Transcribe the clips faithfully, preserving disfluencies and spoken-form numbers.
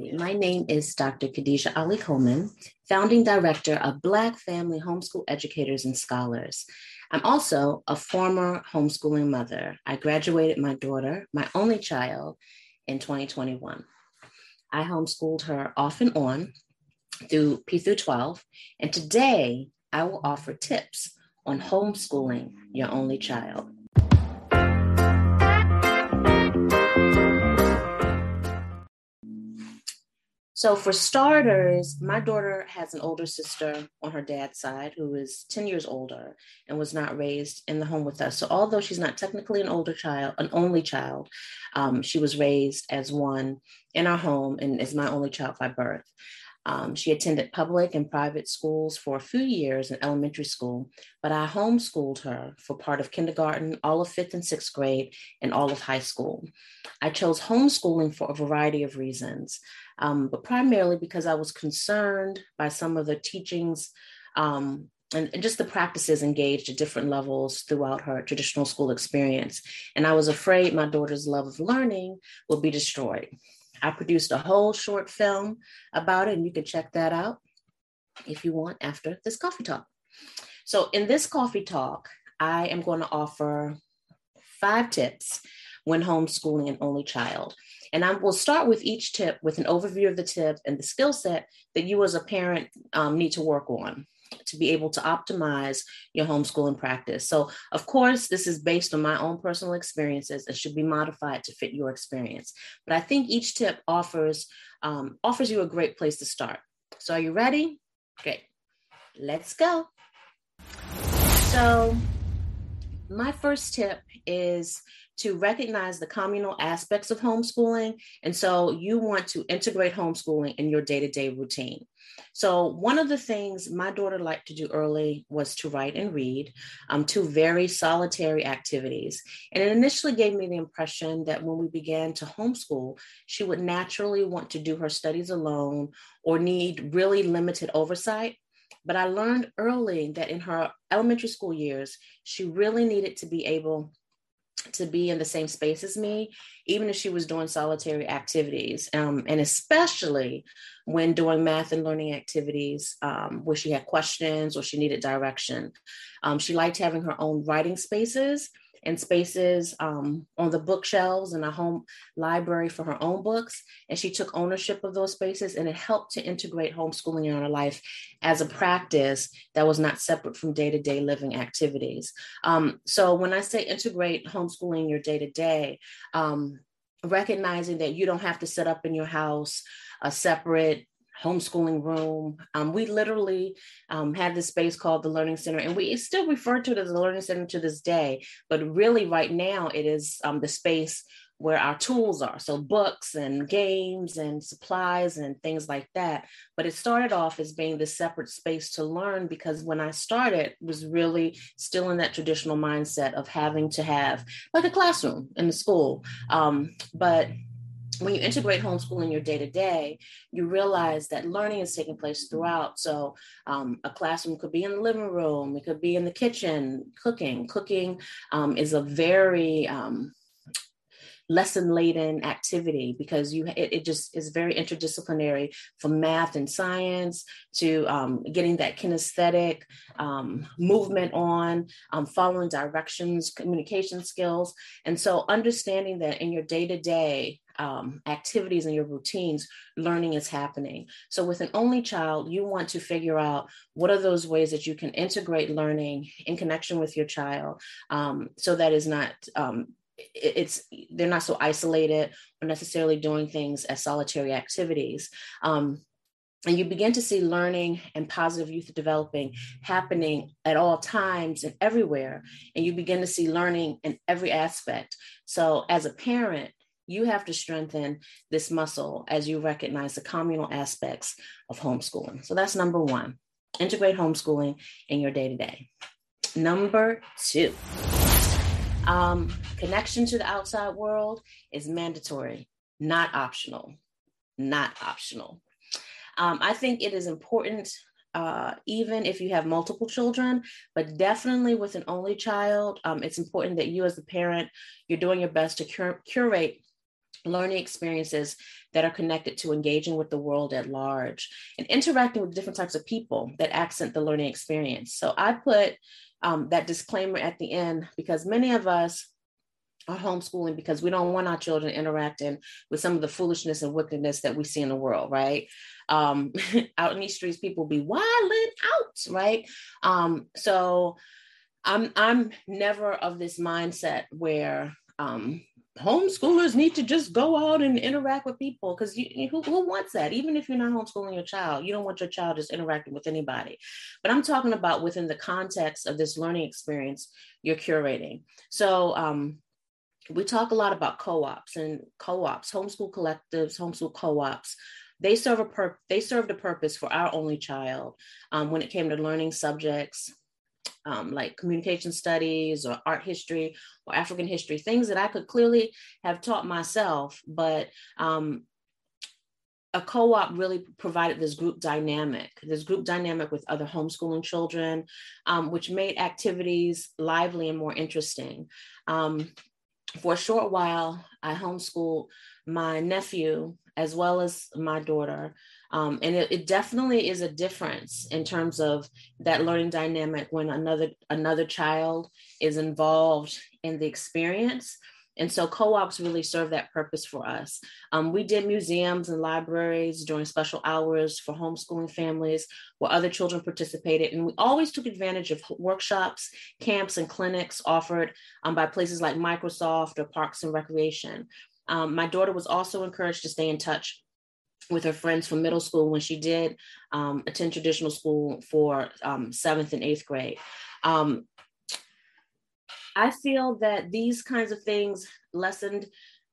Hi, my name is Doctor Khadija Ali Coleman, founding director of Black Family Homeschool Educators and Scholars. I'm also a former homeschooling mother. I graduated my daughter, my only child, in twenty twenty-one. I homeschooled her off and on through P through twelve, and today I will offer tips on homeschooling your only child. So for starters, my daughter has an older sister on her dad's side who is ten years older and was not raised in the home with us. So although she's not technically an older child, an only child, um, she was raised as one in our home and is my only child by birth. Um, she attended public and private schools for a few years in elementary school, but I homeschooled her for part of kindergarten, all of fifth and sixth grade, and all of high school. I chose homeschooling for a variety of reasons, um, but primarily because I was concerned by some of the teachings um, and just the practices engaged at different levels throughout her traditional school experience. And I was afraid my daughter's love of learning would be destroyed. I produced a whole short film about it, and you can check that out if you want after this coffee talk. So in this coffee talk, I am going to offer five tips when homeschooling an only child. And I will start with each tip with an overview of the tip and the skill set that you as a parent um, need to work on to be able to optimize your homeschooling practice. So of course, this is based on my own personal experiences and should be modified to fit your experience. But I think each tip offers, um, offers you a great place to start. So are you ready? Great. Let's go. So my first tip is to recognize the communal aspects of homeschooling. And so you want to integrate homeschooling in your day-to-day routine. So one of the things my daughter liked to do early was to write and read, um, two very solitary activities. And it initially gave me the impression that when we began to homeschool, she would naturally want to do her studies alone or need really limited oversight. But I learned early that in her elementary school years, she really needed to be able to be in the same space as me, even if she was doing solitary activities, um, and especially when doing math and learning activities um, where she had questions or she needed direction. Um, she liked having her own writing spaces and spaces um, on the bookshelves in a home library for her own books. And she took ownership of those spaces, and it helped to integrate homeschooling in her life as a practice that was not separate from day-to-day living activities. Um, so when I say integrate homeschooling in your day-to-day, um, recognizing that you don't have to set up in your house a separate homeschooling room. Um, we literally um, had this space called the Learning Center, and we still refer to it as the Learning Center to this day, but really right now it is um, the space where our tools are. So books and games and supplies and things like that. But it started off as being this separate space to learn, because when I started, was really still in that traditional mindset of having to have like a classroom in the school. Um, but When you integrate homeschooling in your day-to-day, you realize that learning is taking place throughout. So um, a classroom could be in the living room, it could be in the kitchen, cooking. Cooking um, is a very um, lesson-laden activity, because you it, it just is very interdisciplinary, from math and science to um, getting that kinesthetic um, movement on, um, following directions, communication skills. And so understanding that in your day-to-day Um, activities and your routines, learning is happening. So with an only child, you want to figure out what are those ways that you can integrate learning in connection with your child, um, so that is not um, it's they're not so isolated or necessarily doing things as solitary activities. Um, And you begin to see learning and positive youth developing happening at all times and everywhere. And you begin to see learning in every aspect. So as a parent, you have to strengthen this muscle as you recognize the communal aspects of homeschooling. So that's number one, integrate homeschooling in your day-to-day. Number two, um, connection to the outside world is mandatory, not optional, not optional. Um, I think it is important Uh, even if you have multiple children, but definitely with an only child, um, it's important that you as a parent, you're doing your best to cur- curate learning experiences that are connected to engaging with the world at large and interacting with different types of people that accent the learning experience. So I put um, that disclaimer at the end because many of us are homeschooling because we don't want our children interacting with some of the foolishness and wickedness that we see in the world, right? Um, out in these streets, people be wilding out, right? Um, so I'm, I'm never of this mindset where um, homeschoolers need to just go out and interact with people, because you, who, who wants that? Even if you're not homeschooling your child, you don't want your child just interacting with anybody. But I'm talking about within the context of this learning experience you're curating. So um, we talk a lot about co-ops and co-ops, homeschool collectives, homeschool co-ops. They serve a pur- they served a purpose for our only child um, when it came to learning subjects Um, like communication studies or art history or African history, things that I could clearly have taught myself, but um, a co-op really provided this group dynamic, this group dynamic with other homeschooling children, um, which made activities lively and more interesting. Um, for a short while, I homeschooled my nephew as well as my daughter. Um, and it, it definitely is a difference in terms of that learning dynamic when another another child is involved in the experience. And so co-ops really serve that purpose for us. Um, we did museums and libraries during special hours for homeschooling families where other children participated. And we always took advantage of workshops, camps, and clinics offered um, by places like Microsoft or Parks and Recreation. Um, my daughter was also encouraged to stay in touch with her friends from middle school when she did um, attend traditional school for um, seventh and eighth grade. Um, I feel that these kinds of things lessened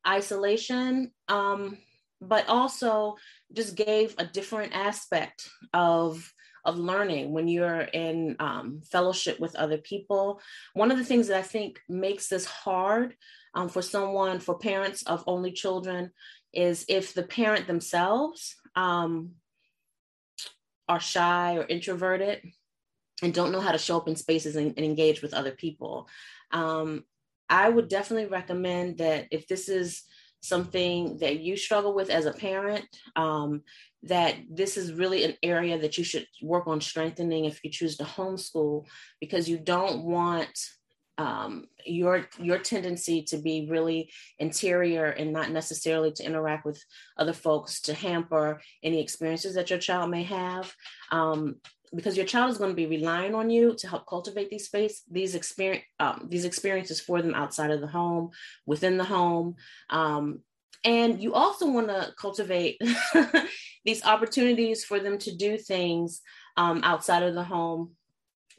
isolation, um, but also just gave a different aspect of of learning when you're in um, fellowship with other people. One of the things that I think makes this hard um, for someone, for parents of only children, is if the parent themselves um, are shy or introverted and don't know how to show up in spaces and, and engage with other people. Um, I would definitely recommend that if this is something that you struggle with as a parent, um, that this is really an area that you should work on strengthening if you choose to homeschool, because you don't want Um, your your tendency to be really interior and not necessarily to interact with other folks to hamper any experiences that your child may have, um, because your child is going to be relying on you to help cultivate these space these experience um, these experiences for them outside of the home, within the home, um, and you also want to cultivate these opportunities for them to do things um, outside of the home,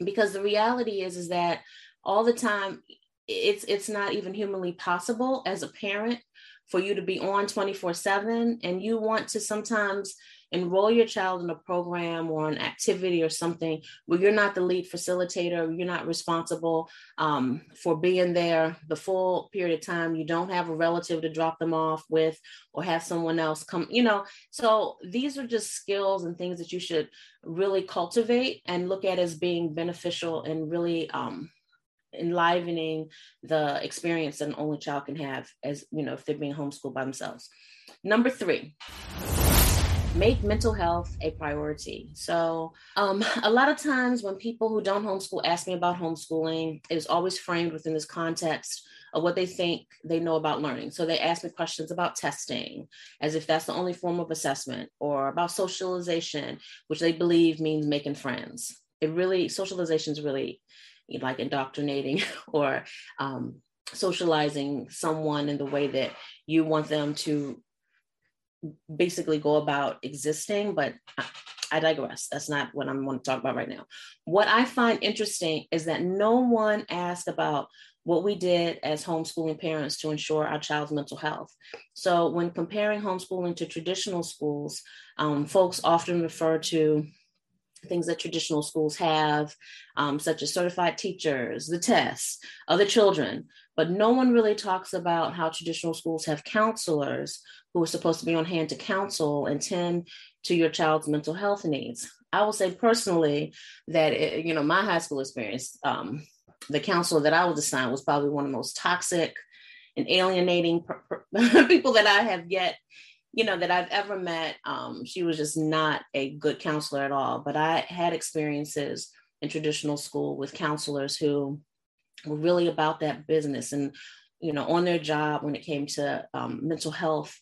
because the reality is is that all the time, it's it's not even humanly possible as a parent for you to be on twenty-four seven, and you want to sometimes enroll your child in a program or an activity or something where you're not the lead facilitator, you're not responsible um, for being there the full period of time, you don't have a relative to drop them off with or have someone else come, you know. So these are just skills and things that you should really cultivate and look at as being beneficial and really um, enlivening the experience that an only child can have, as you know, if they're being homeschooled by themselves. Number three, make mental health a priority. So um, a lot of times when people who don't homeschool ask me about homeschooling, it is always framed within this context of what they think they know about learning. So they ask me questions about testing, as if that's the only form of assessment, or about socialization, which they believe means making friends. It really, socialization is really like indoctrinating or um, socializing someone in the way that you want them to basically go about existing. But I, I digress. That's not what I want to talk about right now. What I find interesting is that no one asked about what we did as homeschooling parents to ensure our child's mental health. So when comparing homeschooling to traditional schools, um, folks often refer to things that traditional schools have, um, such as certified teachers, the tests, other children, but no one really talks about how traditional schools have counselors who are supposed to be on hand to counsel and tend to your child's mental health needs. I will say personally that, it, you know, my high school experience, um, the counselor that I was assigned was probably one of the most toxic and alienating per, per, people that I have yet, you know, that I've ever met. Um, she was just not a good counselor at all. But I had experiences in traditional school with counselors who were really about that business and, you know, on their job when it came to um, mental health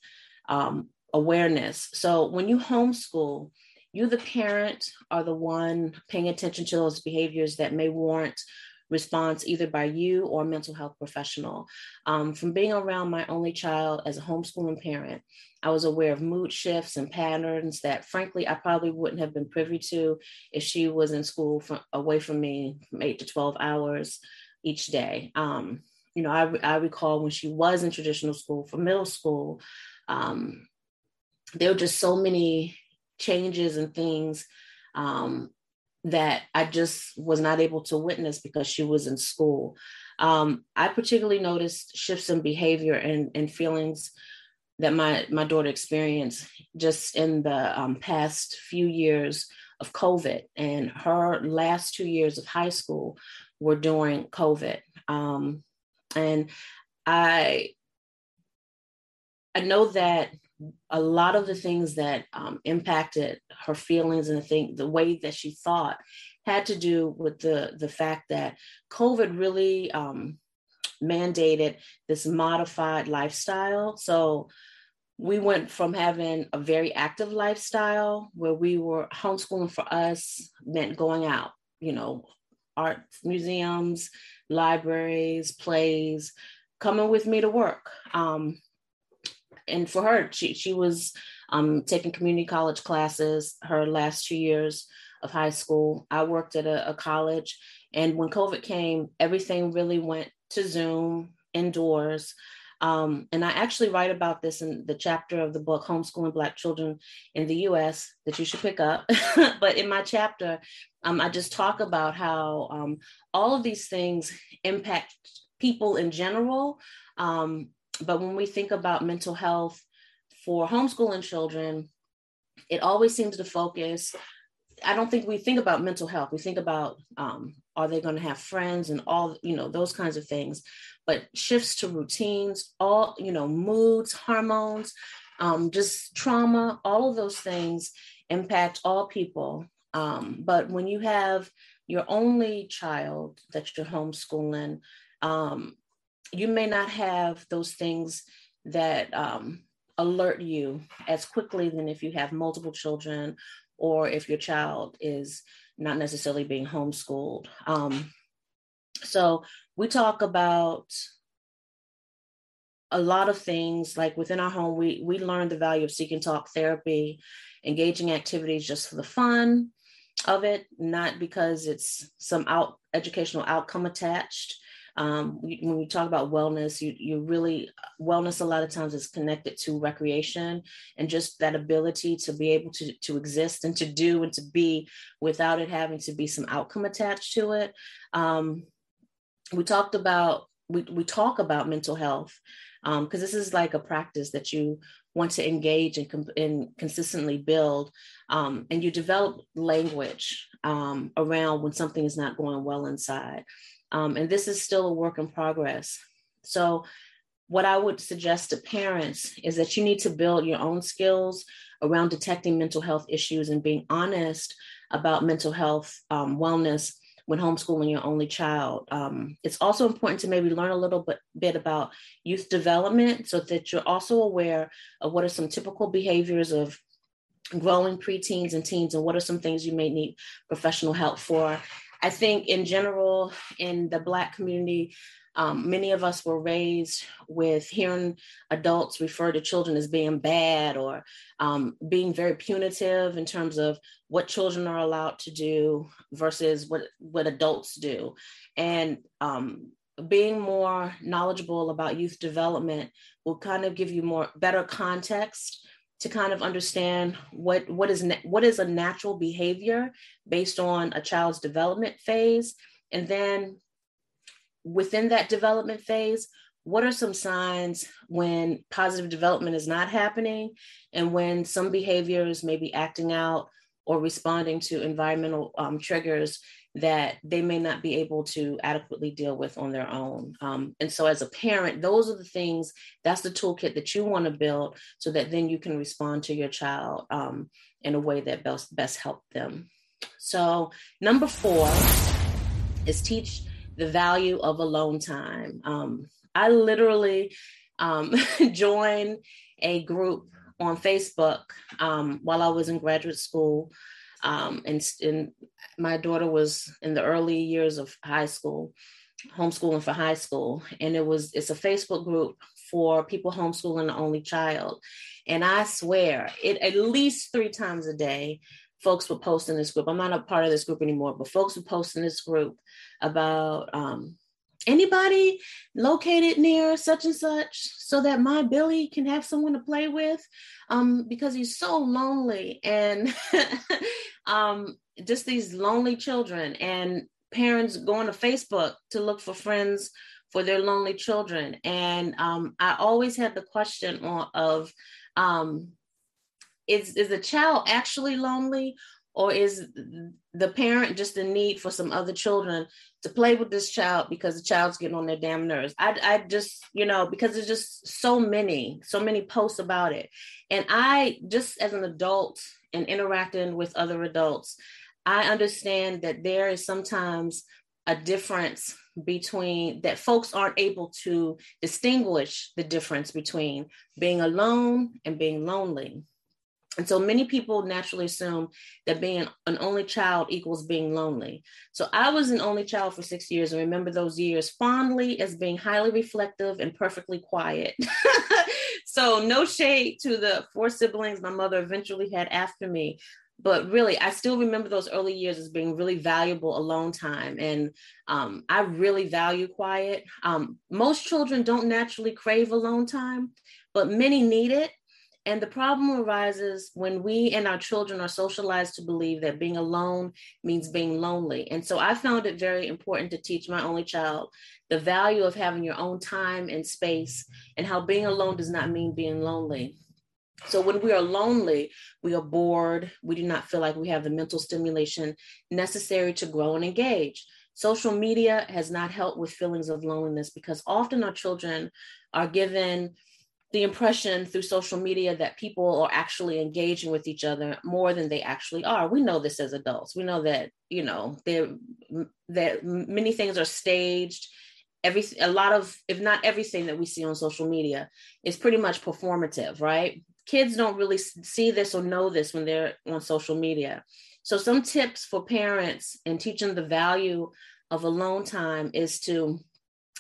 um, awareness. So when you homeschool, you, the parent, are the one paying attention to those behaviors that may warrant response either by you or a mental health professional. Um, from being around my only child as a homeschooling parent, I was aware of mood shifts and patterns that, frankly, I probably wouldn't have been privy to if she was in school from, away from me from eight to twelve hours each day. Um, you know, I, I recall when she was in traditional school for middle school, um, there were just so many changes and things um, that I just was not able to witness because she was in school. Um, I particularly noticed shifts in behavior and, and feelings that my, my daughter experienced just in the um, past few years of COVID, and her last two years of high school were during COVID. Um, and I, I know that a lot of the things that um, impacted her feelings and the thing, the way that she thought had to do with the, the fact that COVID really um, mandated this modified lifestyle. So we went from having a very active lifestyle where we were homeschooling, for us meant going out, you know, art museums, libraries, plays, coming with me to work. Um, And for her, she she was um, taking community college classes her last two years of high school. I worked at a, a college, and when COVID came, everything really went to Zoom, indoors. Um, and I actually write about this in the chapter of the book, Homeschooling Black Children in the U S, that you should pick up. But in my chapter, um, I just talk about how um, all of these things impact people in general. Um, But when we think about mental health for homeschooling children, it always seems to focus. I don't think we think about mental health. We think about, um, are they going to have friends and all, you know, those kinds of things, but shifts to routines, all, you know, moods, hormones, um, just trauma, all of those things impact all people. Um, but when you have your only child that you're homeschooling, um, you may not have those things that um, alert you as quickly than if you have multiple children or if your child is not necessarily being homeschooled. Um, so we talk about a lot of things, like within our home, we, we learned the value of seek and talk therapy, engaging activities just for the fun of it, not because it's some out educational outcome attached. Um, when we talk about wellness, you, you really, wellness a lot of times is connected to recreation and just that ability to be able to, to exist and to do and to be without it having to be some outcome attached to it. Um, we talked about, we, we talk about mental health because um, this is like a practice that you want to engage and, com- and consistently build um, and you develop language um, around when something is not going well inside. Um, and this is still a work in progress. So what I would suggest to parents is that you need to build your own skills around detecting mental health issues and being honest about mental health um, wellness when homeschooling your only child. Um, it's also important to maybe learn a little bit, bit about youth development so that you're also aware of what are some typical behaviors of growing preteens and teens and what are some things you may need professional help for. I think in general, in the Black community, um, many of us were raised with hearing adults refer to children as being bad or um, being very punitive in terms of what children are allowed to do versus what, what adults do. And um, being more knowledgeable about youth development will kind of give you more better context to kind of understand what, what is na- what is a natural behavior based on a child's development phase. And then within that development phase, what are some signs when positive development is not happening and when some behaviors may be acting out or responding to environmental um, triggers that they may not be able to adequately deal with on their own. Um, and so as a parent, those are the things, that's the toolkit that you want to build so that then you can respond to your child um, in a way that best, best helped them. So number four is teach the value of alone time. Um, I literally um, joined a group on Facebook um, while I was in graduate school. Um, and, and my daughter was in the early years of high school, homeschooling for high school. And it was, it's a Facebook group for people homeschooling the only child. And I swear it, at least three times a day, folks would post in this group. I'm not a part of this group anymore, but folks would post in this group about, um, anybody located near such and such so that my Billy can have someone to play with um, because he's so lonely, and um, just these lonely children, and parents going to Facebook to look for friends for their lonely children. And um, I always had the question of, um, is, is the child actually lonely? Or is the parent just in need for some other children to play with this child because the child's getting on their damn nerves? I, I just, you know, because there's just so many, so many posts about it. And I, just as an adult and interacting with other adults, I understand that there is sometimes a difference between, that folks aren't able to distinguish the difference between being alone and being lonely. And so many people naturally assume that being an only child equals being lonely. So I was an only child for six years and remember those years fondly as being highly reflective and perfectly quiet. So no shade to the four siblings my mother eventually had after me. But really, I still remember those early years as being really valuable alone time. And um, I really value quiet. Um, most children don't naturally crave alone time, but many need it. And the problem arises when we and our children are socialized to believe that being alone means being lonely. And so I found it very important to teach my only child the value of having your own time and space, and how being alone does not mean being lonely. So when we are lonely, we are bored. We do not feel like we have the mental stimulation necessary to grow and engage. Social media has not helped with feelings of loneliness, because often our children are given the impression through social media that people are actually engaging with each other more than they actually are. We know this as adults. We know that, you know, that many things are staged. Every, a lot of, if not everything that we see on social media is pretty much performative, right? Kids don't really see this or know this when they're on social media. So some tips for parents in teaching the value of alone time is to,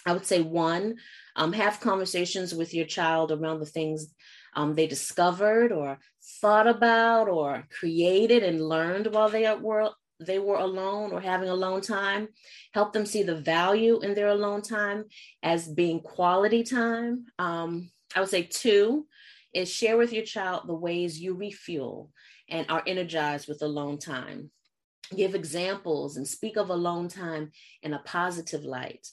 I would say one, um, have conversations with your child around the things um, they discovered or thought about or created and learned while they were they were alone or having alone time. Help them see the value in their alone time as being quality time. Um, I would say two is share with your child the ways you refuel and are energized with alone time. Give examples and speak of alone time in a positive light.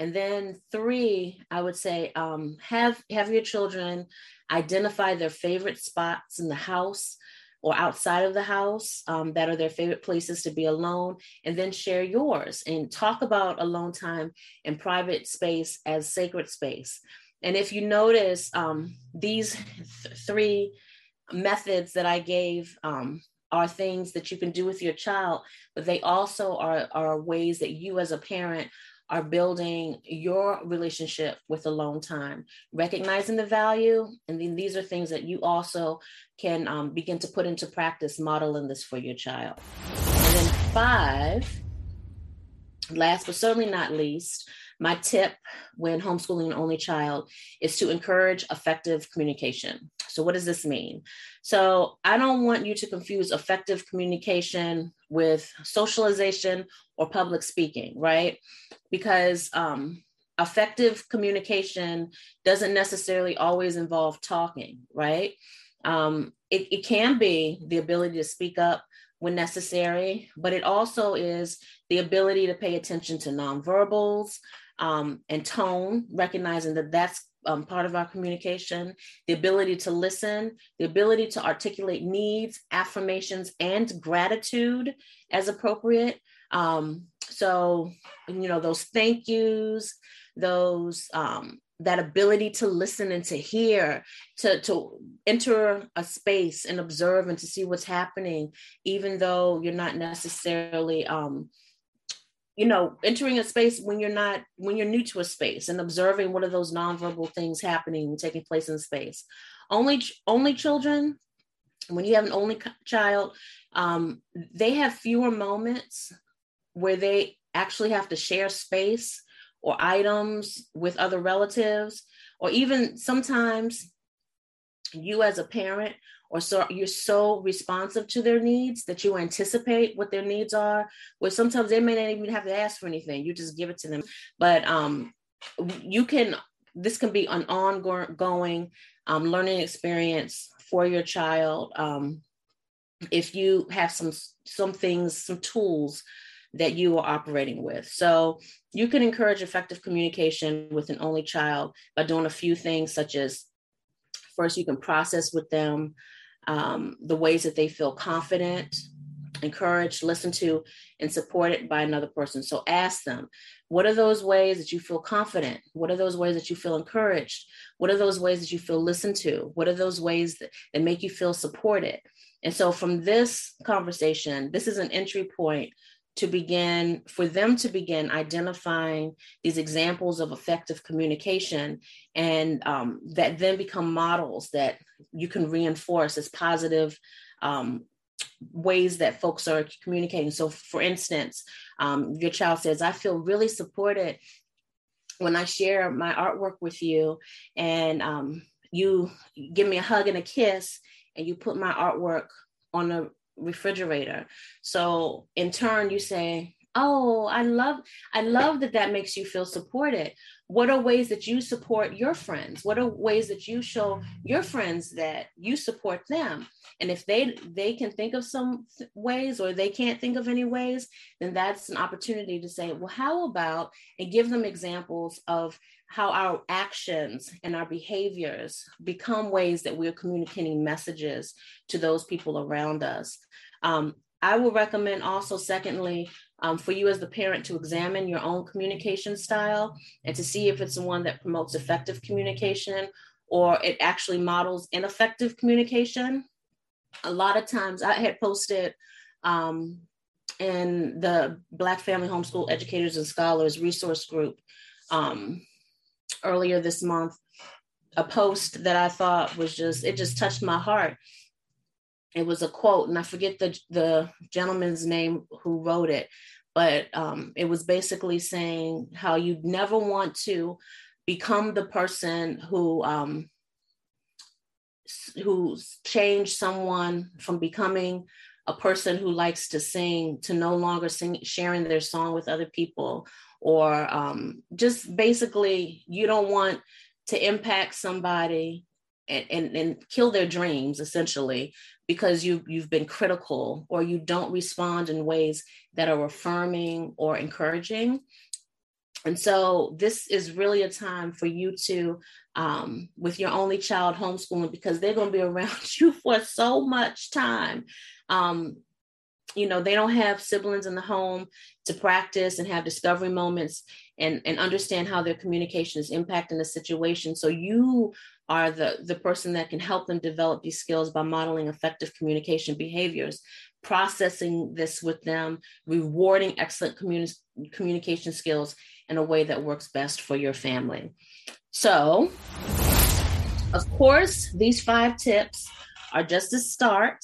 And then three, I would say, um, have, have your children identify their favorite spots in the house or outside of the house um, that are their favorite places to be alone, and then share yours and talk about alone time and private space as sacred space. And if you notice, um, these th- three methods that I gave um, are things that you can do with your child, but they also are, are ways that you as a parent are building your relationship with alone time, recognizing the value. And then these are things that you also can um, begin to put into practice, modeling this for your child. And then five, last but certainly not least, my tip when homeschooling an only child is to encourage effective communication. So what does this mean? So I don't want you to confuse effective communication with socialization or public speaking, right? Because um, effective communication doesn't necessarily always involve talking, right? Um, it, it can be the ability to speak up when necessary, but it also is the ability to pay attention to nonverbals, Um, and tone, recognizing that that's um, part of our communication, the ability to listen, the ability to articulate needs, affirmations, and gratitude as appropriate. Um, so, you know, those thank yous, those, um, that ability to listen and to hear, to, to enter a space and observe and to see what's happening, even though you're not necessarily, um, you know, entering a space when you're not, when you're new to a space, and observing what are those nonverbal things happening, taking place in space. Only, only children, when you have an only child, um, they have fewer moments where they actually have to share space or items with other relatives, or even sometimes you as a parent, or so you're so responsive to their needs that you anticipate what their needs are, where sometimes they may not even have to ask for anything, you just give it to them. But um, you can, this can be an ongoing um, learning experience for your child. Um, if you have some, some things, some tools that you are operating with. So you can encourage effective communication with an only child by doing a few things, such as, first, you can process with them um, the ways that they feel confident, encouraged, listened to, and supported by another person. So ask them, what are those ways that you feel confident? What are those ways that you feel encouraged? What are those ways that you feel listened to? What are those ways that, that make you feel supported? And so from this conversation, this is an entry point to begin, for them to begin identifying these examples of effective communication, and um, that then become models that you can reinforce as positive um, ways that folks are communicating. So for instance, um, your child says, I feel really supported when I share my artwork with you, and um, you give me a hug and a kiss, and you put my artwork on a refrigerator. So in turn, you say, oh, I love, I love that that makes you feel supported. What are ways that you support your friends? What are ways that you show your friends that you support them? And if they, they can think of some ways, or they can't think of any ways, then that's an opportunity to say, well, how about, and give them examples of how our actions and our behaviors become ways that we're communicating messages to those people around us. Um, I will recommend also, secondly, um, for you as the parent to examine your own communication style and to see if it's the one that promotes effective communication, or it actually models ineffective communication. A lot of times I had posted um, in the Black Family Homeschool Educators and Scholars Resource Group um, earlier this month, a post that I thought was just, it just touched my heart. It was a quote, and I forget the, the gentleman's name who wrote it, but um, it was basically saying how you'd never want to become the person who um, who changed someone from becoming a person who likes to sing to no longer sing, sharing their song with other people, or um, just basically you don't want to impact somebody and, and, and kill their dreams, essentially, because you, you've been critical, or you don't respond in ways that are affirming or encouraging. And so this is really a time for you to, um, with your only child homeschooling, because they're going to be around you for so much time. Um, you know, they don't have siblings in the home to practice and have discovery moments and, and understand how their communication is impacting the situation. So you are the, the person that can help them develop these skills by modeling effective communication behaviors, processing this with them, rewarding excellent communi- communication skills in a way that works best for your family. So, of course, these five tips are just a start,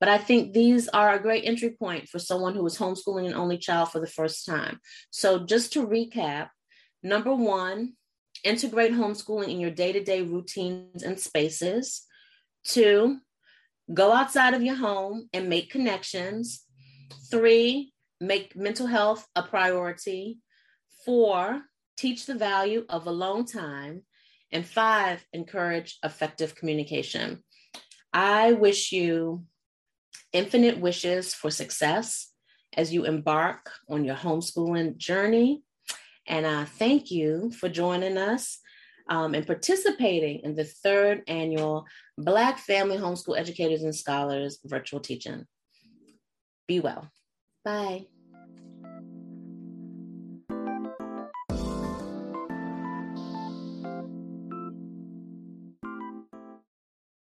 but I think these are a great entry point for someone who is homeschooling an only child for the first time. So just to recap, number one, integrate homeschooling in your day-to-day routines and spaces. Two, go outside of your home and make connections. Three, make mental health a priority. Four, teach the value of alone time. And five, encourage effective communication. I wish you infinite wishes for success as you embark on your homeschooling journey. And I thank you for joining us. um, and participating in the third annual Black Family Homeschool Educators and Scholars virtual teach-in. Be well. Bye.